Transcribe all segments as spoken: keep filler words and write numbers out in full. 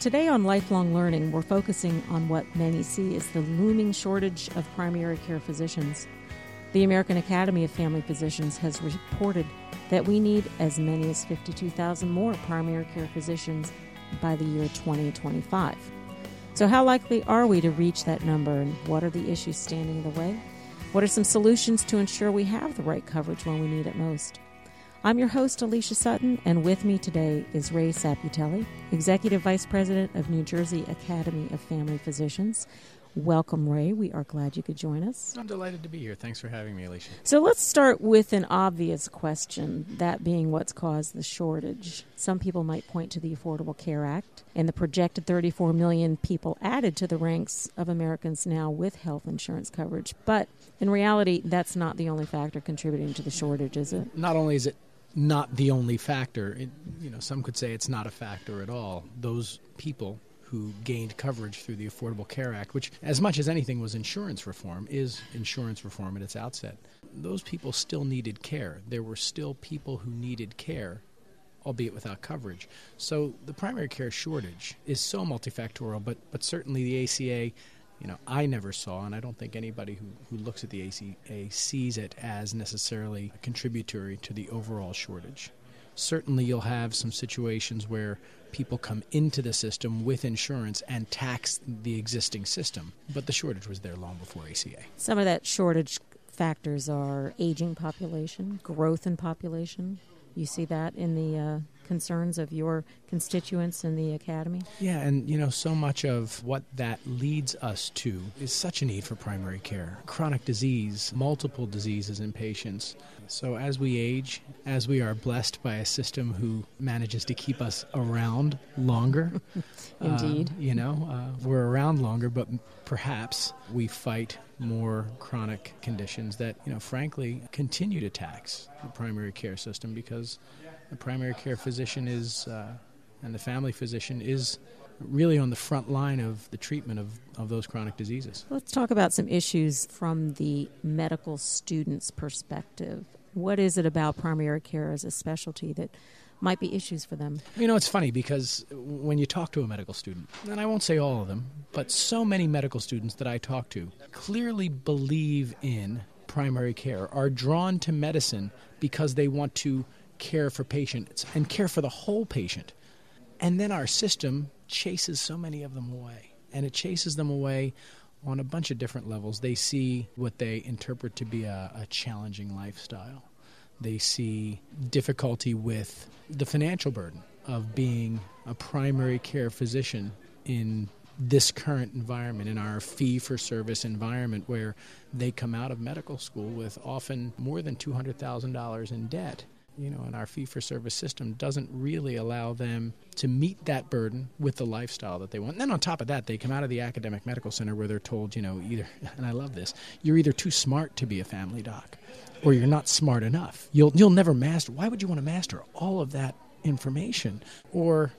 Today on Lifelong Learning, we're focusing on what many see as the looming shortage of primary care physicians. The American Academy of Family Physicians has reported that we need as many as fifty-two thousand more primary care physicians by the year twenty twenty-five. So how likely are we to reach that number, and what are the issues standing in the way? What are some solutions to ensure we have the right coverage when we need it most? I'm your host, Alicia Sutton, and with me today is Ray Saputelli, Executive Vice President of New Jersey Academy of Family Physicians. Welcome, Ray. We are glad you could join us. I'm delighted to be here. Thanks for having me, Alicia. So let's start with an obvious question, that being what's caused the shortage. Some people might point to the Affordable Care Act and the projected thirty-four million people added to the ranks of Americans now with health insurance coverage. But in reality, that's not the only factor contributing to the shortage, is it? Not only is it not the only factor, it, you know, some could say it's not a factor at all. Those people who gained coverage through the Affordable Care Act, which, as much as anything, was insurance reform, is insurance reform at its outset. Those people still needed care. There were still people who needed care, albeit without coverage. So the primary care shortage is so multifactorial, but but certainly the A C A, you know, I never saw, and I don't think anybody who, who looks at the A C A sees it as necessarily contributory to the overall shortage. Certainly you'll have some situations where people come into the system with insurance and tax the existing system, but the shortage was there long before A C A. Some of that shortage factors are aging population, growth in population. You see that in the uh, concerns of your constituents in the academy? Yeah, and you know, so much of what that leads us to is such a need for primary care. Chronic disease, multiple diseases in patients. So as we age, as we are blessed by a system who manages to keep us around longer, indeed, uh, you know, uh, we're around longer, but perhaps we fight more chronic conditions that, you know, frankly, continue to tax the primary care system, because the primary care physician is, uh, and the family physician is, really on the front line of the treatment of, of those chronic diseases. Let's talk about some issues from the medical student's perspective. What is it about primary care as a specialty that might be issues for them? You know, it's funny because when you talk to a medical student, and I won't say all of them, but so many medical students that I talk to clearly believe in primary care, are drawn to medicine because they want to care for patients and care for the whole patient. And then our system chases so many of them away, and it chases them away on a bunch of different levels. They see what they interpret to be a, a challenging lifestyle. They see difficulty with the financial burden of being a primary care physician in this current environment, in our fee-for-service environment, where they come out of medical school with often more than two hundred thousand dollars in debt. You know, and our fee-for-service system doesn't really allow them to meet that burden with the lifestyle that they want. And then on top of that, they come out of the academic medical center where they're told, you know, either, and I love this, you're either too smart to be a family doc or you're not smart enough. You'll you'll never master. Why would you want to master all of that information? Or,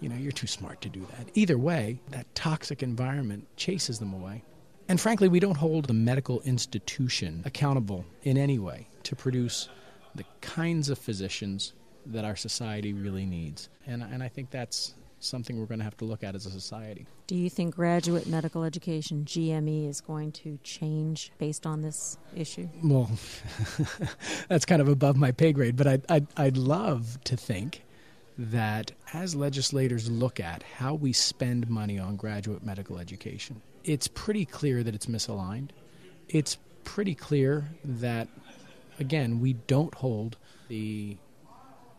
you know, you're too smart to do that. Either way, that toxic environment chases them away. And frankly, we don't hold the medical institution accountable in any way to produce the kinds of physicians that our society really needs. And, and I think that's something we're going to have to look at as a society. Do you think graduate medical education, G M E, is going to change based on this issue? Well, that's kind of above my pay grade, but I'd, I'd, I'd love to think that as legislators look at how we spend money on graduate medical education, it's pretty clear that it's misaligned. It's pretty clear that, again, we don't hold the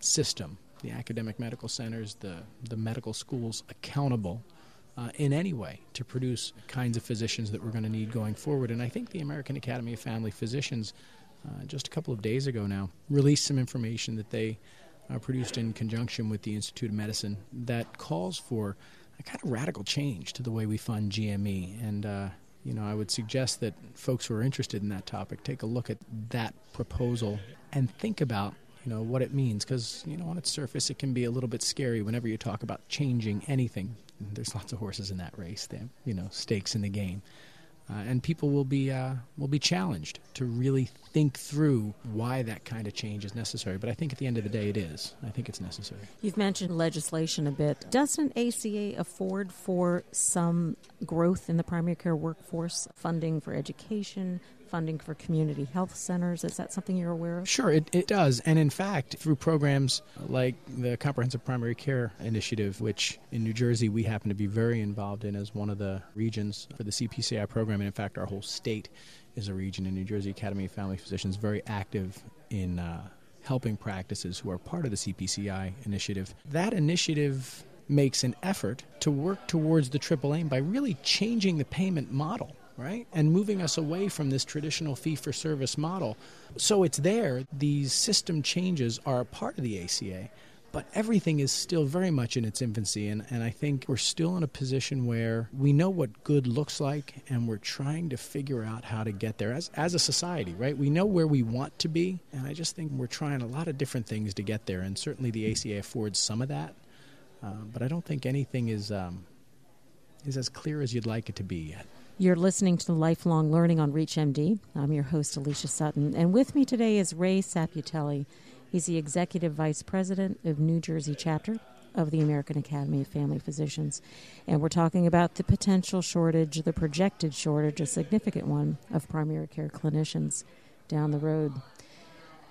system, the academic medical centers, the, the medical schools accountable uh, in any way to produce kinds of physicians that we're going to need going forward. And I think the American Academy of Family Physicians, uh, just a couple of days ago now, released some information that they uh, produced in conjunction with the Institute of Medicine that calls for a kind of radical change to the way we fund G M E. And uh You know, I would suggest that folks who are interested in that topic take a look at that proposal and think about, you know, what it means. Because, you know, on its surface, it can be a little bit scary whenever you talk about changing anything. There's lots of horses in that race. They have, you know, stakes in the game. uh, and people will be uh, will be challenged to really think through why that kind of change is necessary. But I think at the end of the day, it is. I think it's necessary. You've mentioned legislation a bit. Doesn't A C A afford for some growth in the primary care workforce, funding for education, funding for community health centers? Is that something you're aware of? Sure, it, it does. And in fact, through programs like the Comprehensive Primary Care Initiative, which in New Jersey we happen to be very involved in as one of the regions for the C P C I program, and in fact our whole state is a region in New Jersey Academy of Family Physicians, very active in uh, helping practices who are part of the C P C I initiative. That initiative makes an effort to work towards the triple aim by really changing the payment model, right? And moving us away from this traditional fee-for-service model. So it's there. These system changes are a part of the A C A, but everything is still very much in its infancy. And, and I think we're still in a position where we know what good looks like, and we're trying to figure out how to get there as, as a society, right? We know where we want to be, and I just think we're trying a lot of different things to get there. And certainly the A C A affords some of that, uh, but I don't think anything is, um, is as clear as you'd like it to be yet. You're listening to Lifelong Learning on ReachMD. I'm your host, Alicia Sutton, and with me today is Ray Saputelli. He's the Executive Vice President of New Jersey Chapter of the American Academy of Family Physicians, and we're talking about the potential shortage, the projected shortage, a significant one, of primary care clinicians down the road.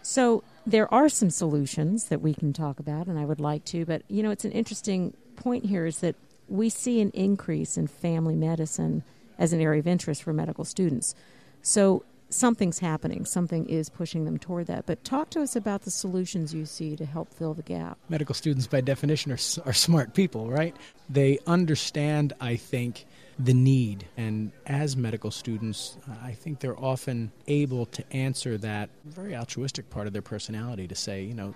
So there are some solutions that we can talk about, and I would like to, but, you know, it's an interesting point here is that we see an increase in family medicine as an area of interest for medical students. So something's happening. Something is pushing them toward that. But talk to us about the solutions you see to help fill the gap. Medical students, by definition, are, are smart people, right? They understand, I think, the need. And as medical students, I think they're often able to answer that very altruistic part of their personality to say, you know,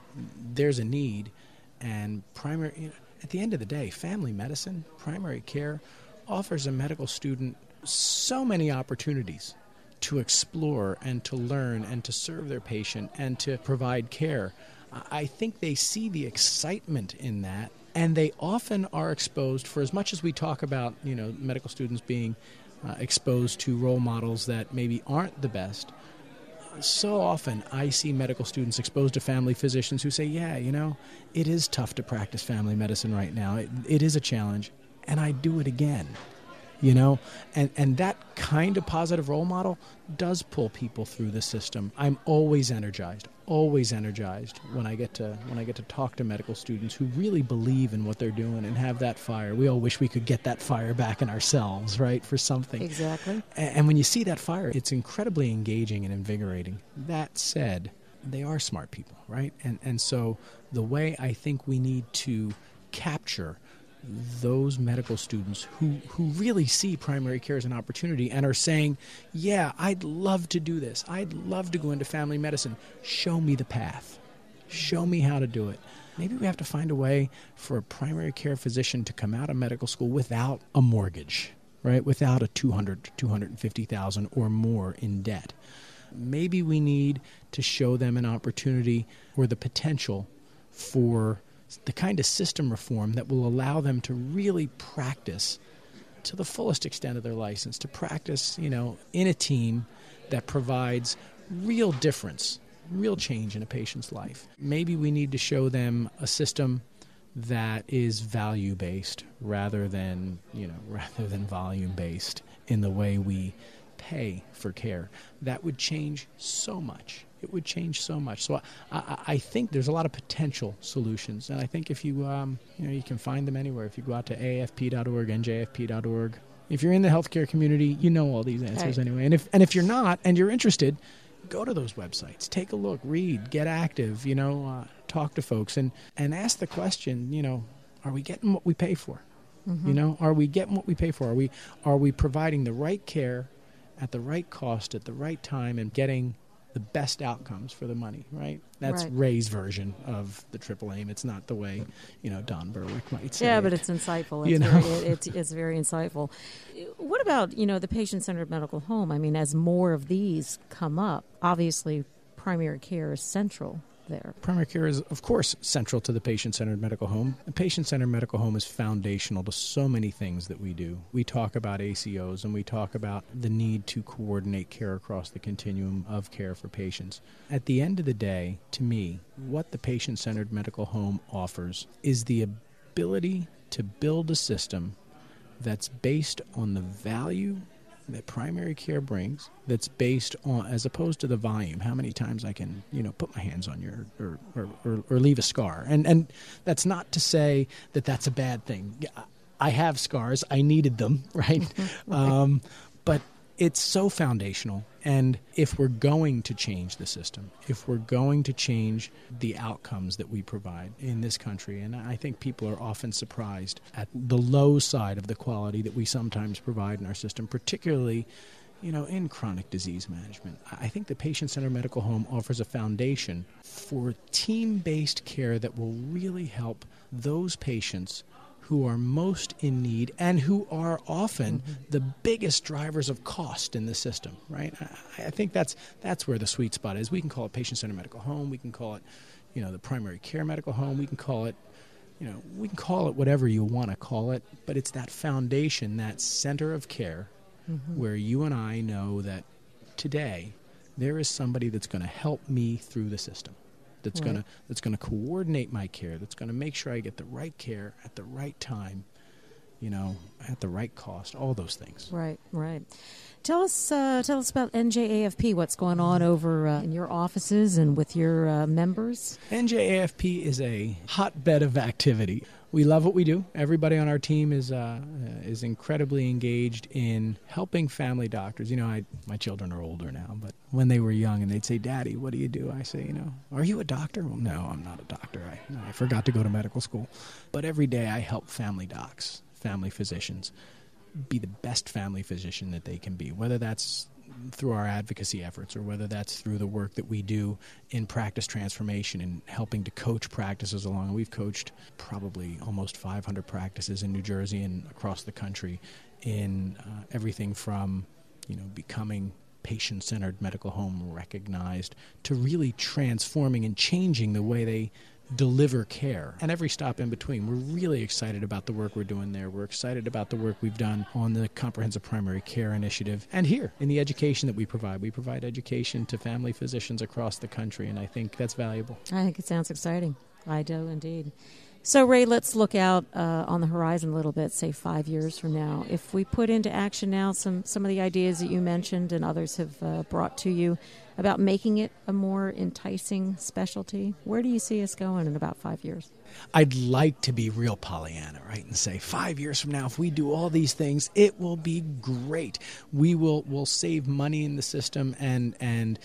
there's a need. And primary, you know, at the end of the day, family medicine, primary care, offers a medical student so many opportunities to explore and to learn and to serve their patient and to provide care. I think they see the excitement in that, and they often are exposed, for as much as we talk about, you know, medical students being uh, exposed to role models that maybe aren't the best, so often I see medical students exposed to family physicians who say, yeah, you know, it is tough to practice family medicine right now. It, it is a challenge, and I do it again. You know, and, and that kind of positive role model does pull people through the system. I'm always energized, always energized when I get to when I get to talk to medical students who really believe in what they're doing and have that fire. We all wish we could get that fire back in ourselves, right, for something. Exactly. And, and when you see that fire, it's incredibly engaging and invigorating. That said, they are smart people, right? And and so the way I think we need to capture those medical students who, who really see primary care as an opportunity and are saying, yeah, I'd love to do this. I'd love to go into family medicine. Show me the path. Show me how to do it. Maybe we have to find a way for a primary care physician to come out of medical school without a mortgage, right? Without a two hundred thousand dollars, two hundred fifty thousand dollars or more in debt. Maybe we need to show them an opportunity or the potential for the kind of system reform that will allow them to really practice to the fullest extent of their license, to practice, you know, in a team that provides real difference, real change in a patient's life. Maybe we need to show them a system that is value-based rather than, you know, rather than volume-based in the way we pay for care. That would change so much. It would change so much. So I, I, I think there's a lot of potential solutions, and I think if you um, you know, you can find them anywhere. If you go out to A F P dot org, N J F P dot org. If you're in the healthcare community, you know all these answers right. Anyway. And if and if you're not, and you're interested, go to those websites, take a look, read, get active. You know, uh, talk to folks, and and ask the question. You know, are we getting what we pay for? Mm-hmm. You know, are we getting what we pay for? Are we are we providing the right care at the right cost at the right time and getting the best outcomes for the money, right? That's right. Ray's version of the triple aim. It's not the way, you know, Don Berwick might say. Yeah, but it. it's insightful. It's, you know? very, it, it's, it's very insightful. What about, you know, the patient-centered medical home? I mean, as more of these come up, obviously primary care is central. there? Primary care is, of course, central to the patient-centered medical home. The patient-centered medical home is foundational to so many things that we do. We talk about A C Os and we talk about the need to coordinate care across the continuum of care for patients. At the end of the day, to me, what the patient-centered medical home offers is the ability to build a system that's based on the value that primary care brings, that's based on, as opposed to the volume, how many times I can, you know, put my hands on you or, or, or, or leave a scar. And, and that's not to say that that's a bad thing. I have scars. I needed them, right? Mm-hmm. Right. Um, but it's so foundational. And if we're going to change the system, if we're going to change the outcomes that we provide in this country, and I think people are often surprised at the low side of the quality that we sometimes provide in our system, particularly, you know, in chronic disease management. I think the patient-centered medical home offers a foundation for team-based care that will really help those patients who are most in need and who are often mm-hmm. the biggest drivers of cost in the system, right? I, I think that's that's where the sweet spot is. We can call it patient-centered medical home. We can call it, you know, the primary care medical home. We can call it, you know, we can call it whatever you want to call it, but it's that foundation, that center of care mm-hmm. where you and I know that today there is somebody that's going to help me through the system. That's right. gonna that's gonna coordinate my care. That's gonna make sure I get the right care at the right time, you know, at the right cost. All those things. Right, right. Tell us, uh, tell us about N J A F P. What's going on over uh, in your offices and with your uh, members? N J A F P is a hotbed of activity. We love what we do. Everybody on our team is uh, is incredibly engaged in helping family doctors. You know, I, my children are older now, but when they were young and they'd say, "Daddy, what do you do?" I say, you know, "Are you a doctor?" "Well, no, I'm not a doctor. I, I forgot to go to medical school." But every day I help family docs, family physicians, be the best family physician that they can be, whether that's through our advocacy efforts or whether that's through the work that we do in practice transformation and helping to coach practices along. We've coached probably almost five hundred practices in New Jersey and across the country in uh, everything from, you know, becoming patient-centered medical home recognized to really transforming and changing the way they deliver care, and every stop in between. We're really excited about the work we're doing there. We're excited about the work we've done on the Comprehensive Primary Care Initiative and here in the education that we provide. We provide education to family physicians across the country, and I think that's valuable. I think it sounds exciting. I do indeed. So, Ray, let's look out uh, on the horizon a little bit, say five years from now. If we put into action now some, some of the ideas that you mentioned and others have uh, brought to you about making it a more enticing specialty, where do you see us going in about five years? I'd like to be real Pollyanna, right, and say five years from now, if we do all these things, it will be great. We will we'll save money in the system, and and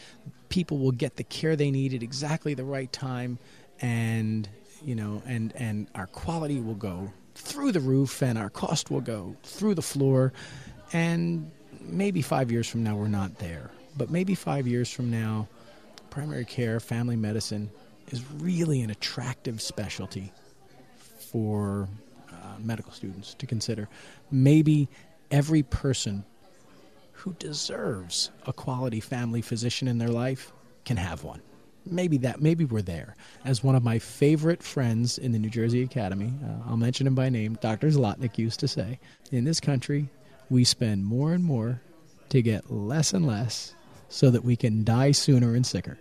people will get the care they need at exactly the right time, and You know, and, and our quality will go through the roof and our cost will go through the floor. And maybe five years from now, we're not there. But maybe five years from now, primary care, family medicine is really an attractive specialty for uh, medical students to consider. Maybe every person who deserves a quality family physician in their life can have one. Maybe that, maybe we're there. As one of my favorite friends in the New Jersey Academy, uh, I'll mention him by name, Doctor Zlotnick used to say, in this country, we spend more and more to get less and less so that we can die sooner and sicker.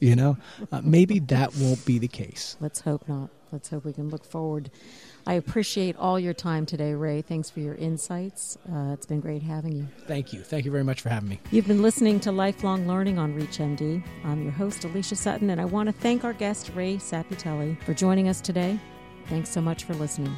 You know, uh, maybe that won't be the case. Let's hope not. Let's hope we can look forward. I appreciate all your time today, Ray. Thanks for your insights. Uh, it's been great having you. Thank you. Thank you very much for having me. You've been listening to Lifelong Learning on ReachMD. I'm your host, Alicia Sutton, and I want to thank our guest, Ray Saputelli, for joining us today. Thanks so much for listening.